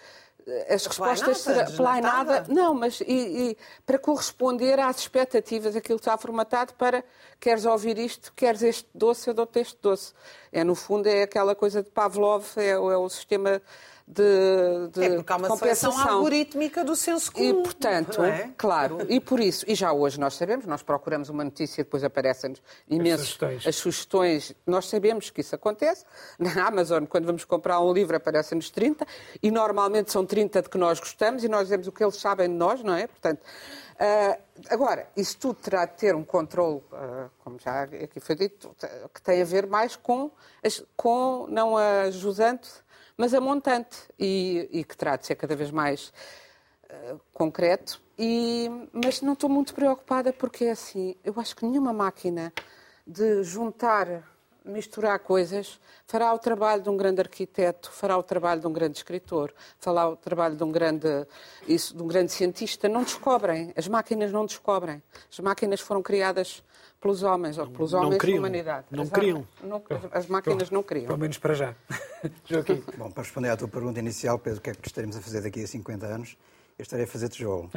as respostas serão planeadas. Não, mas e, e para corresponder às expectativas, aquilo está formatado para queres ouvir isto, queres este doce, eu dou-te este doce. É, no fundo é aquela coisa de Pavlov, é, é o sistema de, de é porque há uma compensação algorítmica do senso comum. E, portanto, é? Claro, e por isso, e já hoje nós sabemos, nós procuramos uma notícia e depois aparecem-nos imensos as sugestões. as sugestões. Nós sabemos que isso acontece. Na Amazon, quando vamos comprar um livro, aparecem-nos trinta e normalmente são trinta de que nós gostamos e nós dizemos o que eles sabem de nós, não é? Portanto, uh, agora, isso tudo terá de ter um controle, uh, como já aqui foi dito, que tem a ver mais com, as, com não a jusante, mas a montante, e, e que terá de ser cada vez mais uh, concreto. E, mas não estou muito preocupada porque é assim, eu acho que nenhuma máquina de juntar, misturar coisas, fará o trabalho de um grande arquiteto, fará o trabalho de um grande escritor, fará o trabalho de um grande, isso, de um grande cientista. Não descobrem, as máquinas não descobrem. As máquinas foram criadas pelos homens, ou pelos homens da humanidade. Não as criam. Não, as máquinas Bom, não criam. Pelo menos para já. Bom, para responder à tua pergunta inicial, Pedro, o que é que estaremos a fazer daqui a cinquenta anos? Eu estaria a fazer tijolo.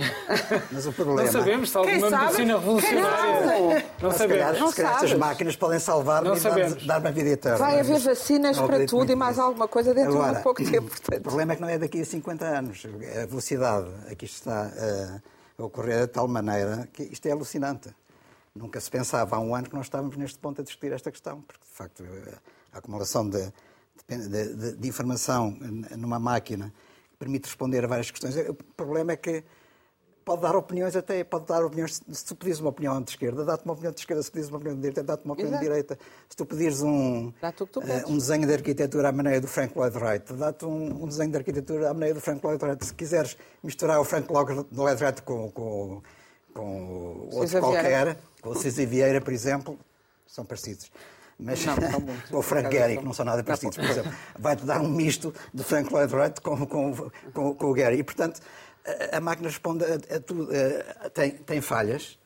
Mas o problema... Não sabemos se alguma medicina revolucionária... Não sabemos. Se calhar estas máquinas podem salvar-me e dar-me a vida eterna. Vai haver vacinas para tudo e mais alguma coisa dentro de pouco tempo. O problema é que não é daqui a cinquenta anos. A velocidade a que isto está a ocorrer de tal maneira que isto é alucinante. Nunca se pensava há um ano que nós estávamos neste ponto a discutir esta questão. Porque, de facto, a acumulação de, de, de, de informação numa máquina permite responder a várias questões. O problema é que pode dar opiniões até, pode dar opiniões, se tu pedires uma opinião de esquerda, dá-te uma opinião de esquerda, se pedires uma opinião de direita, dá-te uma opinião Exato. de direita. Se tu pedires um, tu tu uh, um desenho de arquitetura à maneira do Frank Lloyd Wright, dá-te um, um desenho de arquitetura à maneira do Frank Lloyd Wright. Se quiseres misturar o Frank Lloyd Wright com, com, com o outro qualquer, com o César Vieira, por exemplo, são parecidos. Mas não, não, não, o Frank Gehry, que não são nada parecidos, por exemplo, vai-te dar um misto de Frank Lloyd Wright com, com, com, com o Gehry. E, portanto, a, a máquina responde a, a tudo. Tem, tem falhas,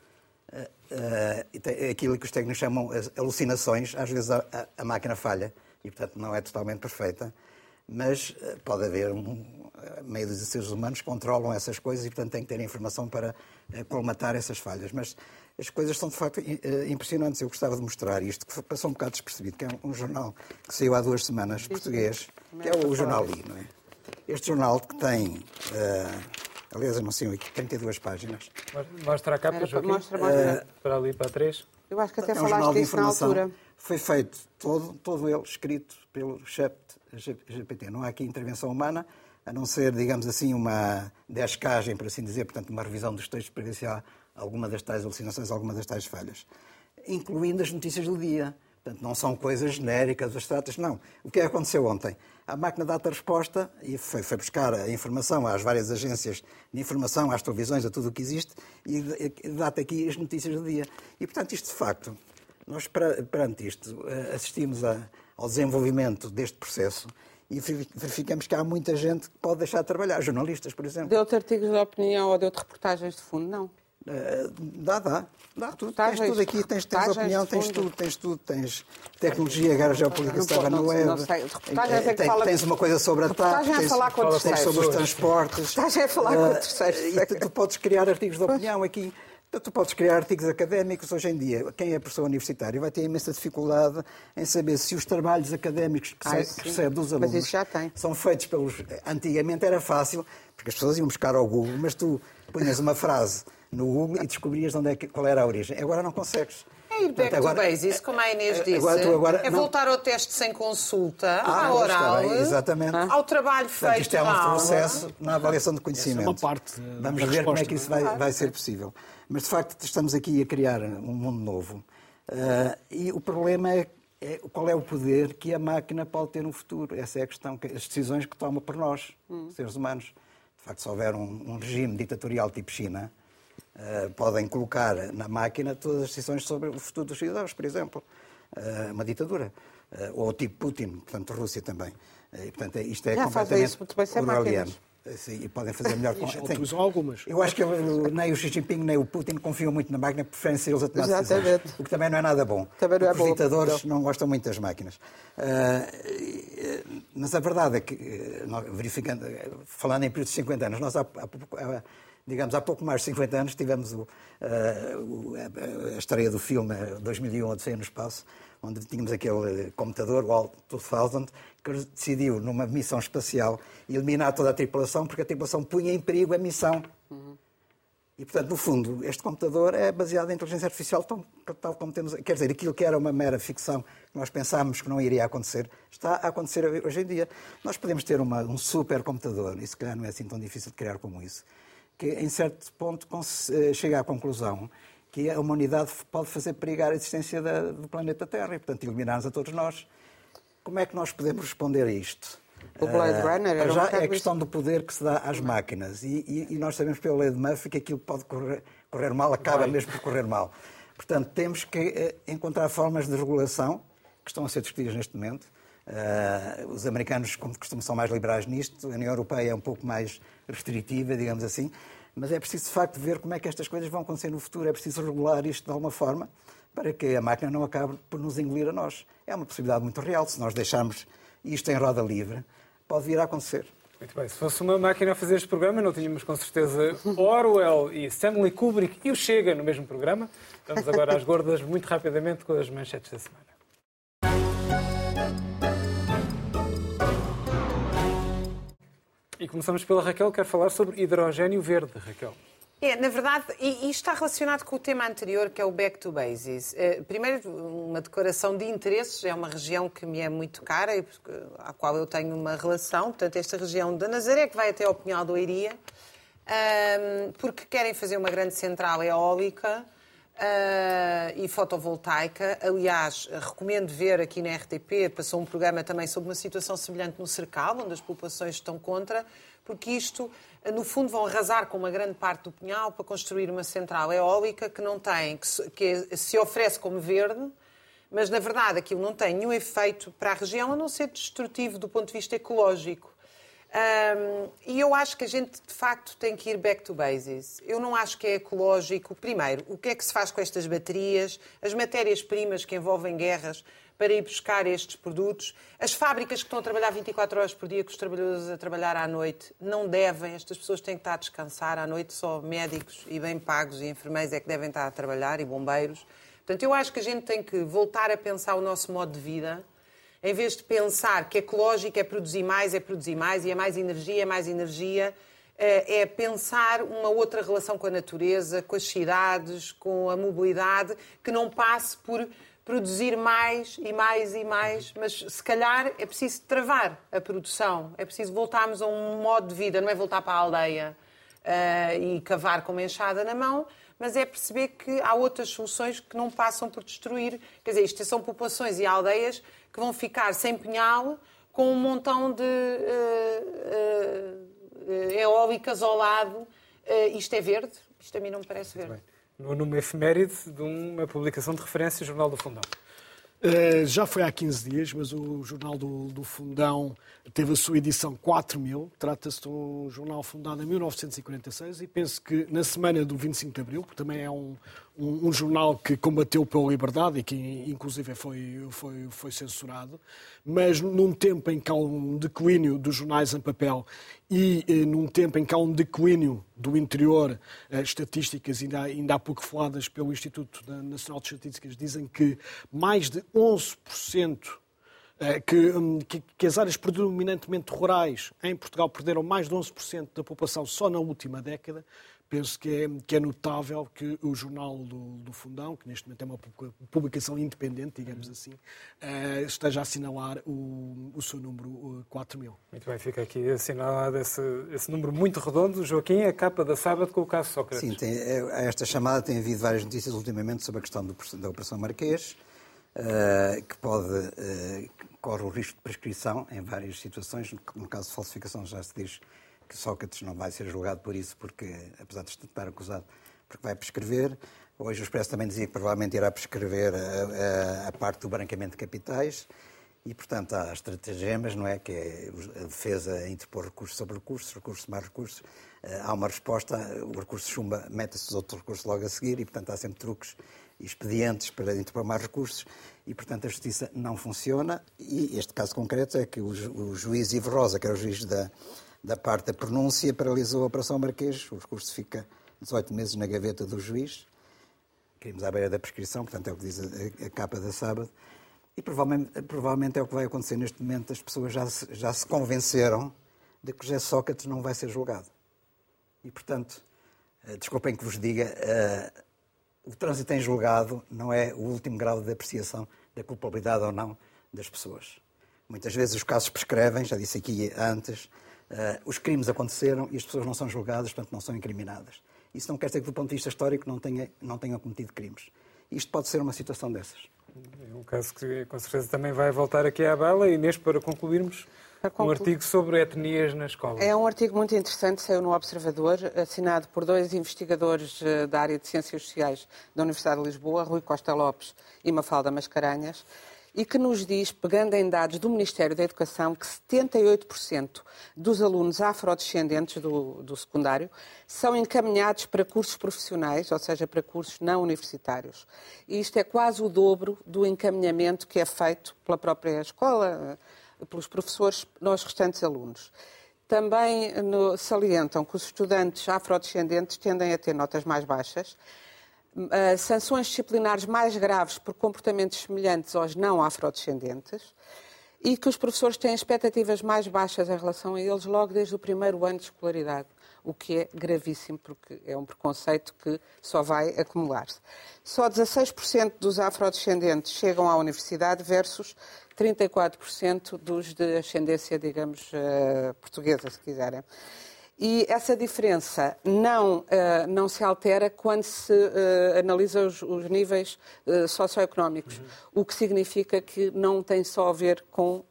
a, a, tem aquilo que os técnicos chamam as alucinações. Às vezes a, a, a máquina falha e, portanto, não é totalmente perfeita. Mas pode haver um, meio dos seres humanos que controlam essas coisas e, portanto, têm que ter informação para colmatar essas falhas. Mas as coisas são, de facto, impressionantes. Eu gostava de mostrar isto, que passou um bocado despercebido, que é um jornal que saiu há duas semanas, português, que é o jornal I, não é? Este jornal que tem, uh, aliás, anunciam aqui, trinta e duas páginas. Mostra a capa, Joaquim. Mostra, mostra. Uh, para ali, para três. Eu acho que até é um falaste disso na altura. Foi feito, todo, todo ele, escrito pelo chat G P T. Não há aqui intervenção humana, a não ser, digamos assim, uma descagem, por assim dizer, portanto, uma revisão dos textos para ver se há alguma das tais alucinações, alguma das tais falhas, incluindo as notícias do dia. Portanto, não são coisas genéricas, abstratas, não. O que aconteceu ontem? A máquina dá-te a resposta e foi, foi buscar a informação às várias agências de informação, às televisões, a tudo o que existe, e dá-te aqui as notícias do dia. E, portanto, isto de facto, nós perante isto assistimos a, ao desenvolvimento deste processo e verificamos que há muita gente que pode deixar de trabalhar, jornalistas, por exemplo. Deu-te artigos de opinião ou deu-te reportagens de fundo, não? Uh, dá, dá, dá tudo. Tens tudo aqui, tens, tens opinião, tens tudo, tens tudo, tens tecnologia, agora a geopolítica estava no web. Tens uma coisa sobre a T A P, tens, tens, tens sobre os transportes. É falar com terceiros. E tu, tu podes criar artigos de opinião aqui. Tu podes criar artigos académicos. Hoje em dia, quem é professor universitário vai ter imensa dificuldade em saber se os trabalhos académicos que, Ai, se, que recebe dos alunos, mas isso já tem, são feitos pelos... Antigamente era fácil, porque as pessoas iam buscar ao Google, mas tu punhas uma frase no Google e descobrias onde é que, qual era a origem. Agora não consegues. É ir back Portanto, agora, to basics, como a Inês disse. Agora, agora, é voltar ao teste sem consulta, ah, à oral, bem, exatamente. ao trabalho feito. Portanto, isto é um processo aula. na avaliação de conhecimento. É uma parte da Vamos da ver resposta, como é que isso vai, vai ser possível. Mas, de facto, estamos aqui a criar um mundo novo. Uh, e o problema é, é qual é o poder que a máquina pode ter no futuro. Essa é a questão, que as decisões que toma por nós, hum. seres humanos. De facto, se houver um, um regime ditatorial tipo China, Uh, podem colocar na máquina todas as decisões sobre o futuro dos cidadãos, por exemplo. Uh, uma ditadura. Uh, ou tipo Putin, portanto, Rússia também. Uh, e, portanto, isto é Já completamente orwelliano. Sim, e podem fazer melhor com outros, algumas. Eu acho que nem o Xi Jinping nem o Putin confiam muito na máquina, preferem ser eles a tomar decisões. O que também não é nada bom. É Os bom. ditadores não gostam muito das máquinas. Uh, mas a verdade é que, verificando, falando em períodos de cinquenta anos, nós há, há pouco... Há, Digamos, há pouco mais de cinquenta anos tivemos o, uh, o, a estreia do filme dois mil e um, Odisseia no Espaço, onde tínhamos aquele computador, o All dois mil, que decidiu, numa missão espacial, eliminar toda a tripulação, porque a tripulação punha em perigo a missão. Uhum. E, portanto, no fundo, este computador é baseado em inteligência artificial, tão, tal como temos... Quer dizer, aquilo que era uma mera ficção, que nós pensámos que não iria acontecer, está a acontecer hoje em dia. Nós podemos ter uma, um supercomputador, e se calhar não é assim tão difícil de criar como isso, que em certo ponto chega à conclusão que a humanidade pode fazer perigar a existência da, do planeta Terra e, portanto, eliminar-nos a todos nós. Como é que nós podemos responder a isto? O Blade uh, Runner era já um é a questão do poder que se dá às máquinas e, e, e nós sabemos pela lei de Murphy que aquilo pode correr, correr mal, acaba Vai. mesmo por correr mal. Portanto, temos que uh, encontrar formas de regulação que estão a ser discutidas neste momento. Uh, os americanos, como de costume, são mais liberais nisto, a União Europeia é um pouco mais restritiva, digamos assim, mas é preciso, de facto, ver como é que estas coisas vão acontecer no futuro, é preciso regular isto de alguma forma para que a máquina não acabe por nos engolir a nós. É uma possibilidade muito real, se nós deixarmos isto em roda livre, pode vir a acontecer. Muito bem, se fosse uma máquina a fazer este programa, não tínhamos com certeza Orwell e Stanley Kubrick e o Chega no mesmo programa. Vamos agora às gordas, muito rapidamente, com as manchetes da semana. E começamos pela Raquel, que quer falar sobre hidrogénio verde, Raquel. É, na verdade, e, e está relacionado com o tema anterior, que é o Back to Basics. É, primeiro, uma declaração de interesses, é uma região que me é muito cara, e à qual eu tenho uma relação, portanto, esta região da Nazaré, que vai até ao Pinhal do Eiria, um, porque querem fazer uma grande central eólica uh, e fotovoltaica. Aliás, recomendo ver aqui na R T P, passou um programa também sobre uma situação semelhante no Cercal, onde as populações estão contra, porque isto, no fundo, vão arrasar com uma grande parte do Pinhal para construir uma central eólica que não tem, que se oferece como verde, mas, na verdade, aquilo não tem nenhum efeito para a região, a não ser destrutivo do ponto de vista ecológico. Um, e eu acho que a gente, de facto, tem que ir back to basics. Eu não acho que é ecológico. Primeiro, o que é que se faz com estas baterias, as matérias-primas que envolvem guerras, para ir buscar estes produtos. As fábricas que estão a trabalhar vinte e quatro horas por dia, com os trabalhadores a trabalhar à noite, não devem. Estas pessoas têm que estar a descansar à noite. Só médicos e bem pagos e enfermeiros é que devem estar a trabalhar, e bombeiros. Portanto, eu acho que a gente tem que voltar a pensar o nosso modo de vida, em vez de pensar que ecológico é produzir mais, é produzir mais, e é mais energia, é mais energia. É pensar uma outra relação com a natureza, com as cidades, com a mobilidade, que não passe por produzir mais e mais e mais, mas se calhar é preciso travar a produção, é preciso voltarmos a um modo de vida, não é voltar para a aldeia uh, e cavar com uma enxada na mão, mas é perceber que há outras soluções que não passam por destruir. Quer dizer, isto são populações e aldeias que vão ficar sem pinhal, com um montão de uh, uh, eólicas ao lado. Uh, isto é verde? Isto a mim não me parece verde. Numa efeméride de uma publicação de referência, o Jornal do Fundão. Uh, já foi há quinze dias, mas o Jornal do, do Fundão teve a sua edição quatro mil. Trata-se de um jornal fundado em mil novecentos e quarenta e seis e penso que na semana do vinte e cinco de abril, que também é um, um, um jornal que combateu pela liberdade e que inclusive foi, foi, foi censurado, mas num tempo em que há um declínio dos jornais em papel e eh, num tempo em que há um declínio do interior, as estatísticas ainda, ainda há pouco faladas pelo Instituto Nacional de Estatísticas dizem que mais de onze por cento que, que as áreas predominantemente rurais em Portugal perderam mais de onze por cento da população só na última década. Penso que é, que é notável que o Jornal do, do Fundão, que neste momento é uma publicação independente, digamos assim, uh, esteja a assinalar o, o seu número uh, quatro mil. Muito bem, fica aqui assinalado esse, esse número muito redondo. Joaquim, a capa da Sábado com o caso Sócrates. Sim, tem, esta chamada tem havido várias notícias ultimamente sobre a questão do, da Operação Marquês, uh, que pode, uh, corre o risco de prescrição em várias situações. No caso de falsificação já se diz que Sócrates não vai ser julgado por isso, porque, apesar de estar acusado, porque vai prescrever. Hoje o Expresso também dizia que provavelmente irá prescrever a, a, a parte do branqueamento de capitais e, portanto, há estratagemas, não é? Que é a defesa a interpor recursos sobre recursos, recursos mais recursos. Há uma resposta, o recurso chumba, mete-se outro recurso logo a seguir e, portanto, há sempre truques e expedientes para interpor mais recursos e, portanto, a justiça não funciona. E este caso concreto é que o, o juiz Ivo Rosa, que era o juiz da... da parte da pronúncia, paralisou a Operação Marquês. O recurso fica dezoito meses na gaveta do juiz. Queremos à beira da prescrição, portanto é o que diz a, a capa da Sábado. E provavelmente, provavelmente é o que vai acontecer neste momento. As pessoas já se, já se convenceram de que José Sócrates não vai ser julgado. E, portanto, desculpem que vos diga, uh, o trânsito em julgado não é o último grau de apreciação da culpabilidade ou não das pessoas. Muitas vezes os casos prescrevem, já disse aqui antes, Uh, os crimes aconteceram e as pessoas não são julgadas, portanto não são incriminadas. Isso não quer dizer que do ponto de vista histórico não, tenha, não tenham cometido crimes. Isto pode ser uma situação dessas. É um caso que com certeza também vai voltar aqui à bala. Inês, para concluirmos, para conclu... um artigo sobre etnias na escola. É um artigo muito interessante, saiu no Observador, assinado por dois investigadores da área de Ciências Sociais da Universidade de Lisboa, Rui Costa Lopes e Mafalda Mascarenhas, e que nos diz, pegando em dados do Ministério da Educação, que setenta e oito por cento dos alunos afrodescendentes do, do secundário são encaminhados para cursos profissionais, ou seja, para cursos não universitários. E isto é quase o dobro do encaminhamento que é feito pela própria escola, pelos professores, nós restantes alunos. Também no, salientam que os estudantes afrodescendentes tendem a ter notas mais baixas, uh, sanções disciplinares mais graves por comportamentos semelhantes aos não afrodescendentes e que os professores têm expectativas mais baixas em relação a eles logo desde o primeiro ano de escolaridade, o que é gravíssimo porque é um preconceito que só vai acumular-se. Só dezasseis por cento dos afrodescendentes chegam à universidade versus trinta e quatro por cento dos de ascendência, digamos, uh, portuguesa, se quiserem. E essa diferença não, uh, não se altera quando se uh, analisa os, os níveis uh, socioeconómicos, uhum. o que significa que não tem só a ver com, uh,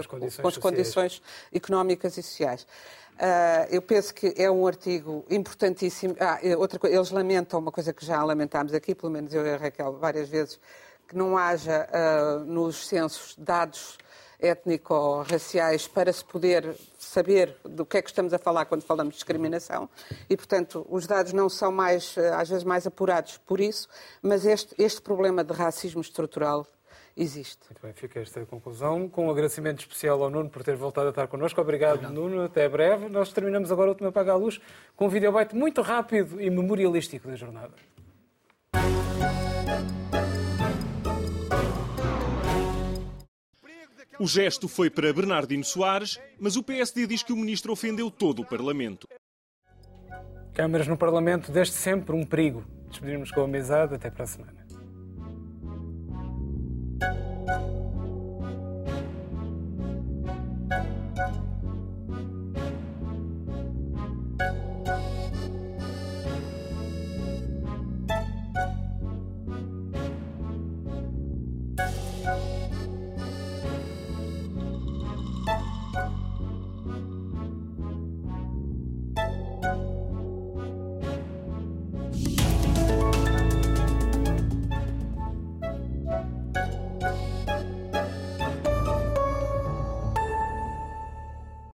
as, condições com as condições económicas e sociais. Uh, eu penso que é um artigo importantíssimo. Ah, outra coisa, eles lamentam uma coisa que já lamentámos aqui, pelo menos eu e a Raquel várias vezes, que não haja uh, nos censos dados étnico-raciais para se poder saber do que é que estamos a falar quando falamos de discriminação e, portanto, os dados não são mais, às vezes mais apurados por isso, mas este, este problema de racismo estrutural existe. Muito bem, fica esta conclusão. Com um agradecimento especial ao Nuno por ter voltado a estar connosco. Obrigado, Obrigado. Nuno. Até breve. Nós terminamos agora o Último Apaga a Luz com um videobite muito rápido e memorialístico da jornada. O gesto foi para Bernardino Soares, mas o P S D diz que o ministro ofendeu todo o Parlamento. Câmaras no Parlamento, desde sempre um perigo. Despedimos-nos com a amizade. Até para a semana. Thank you.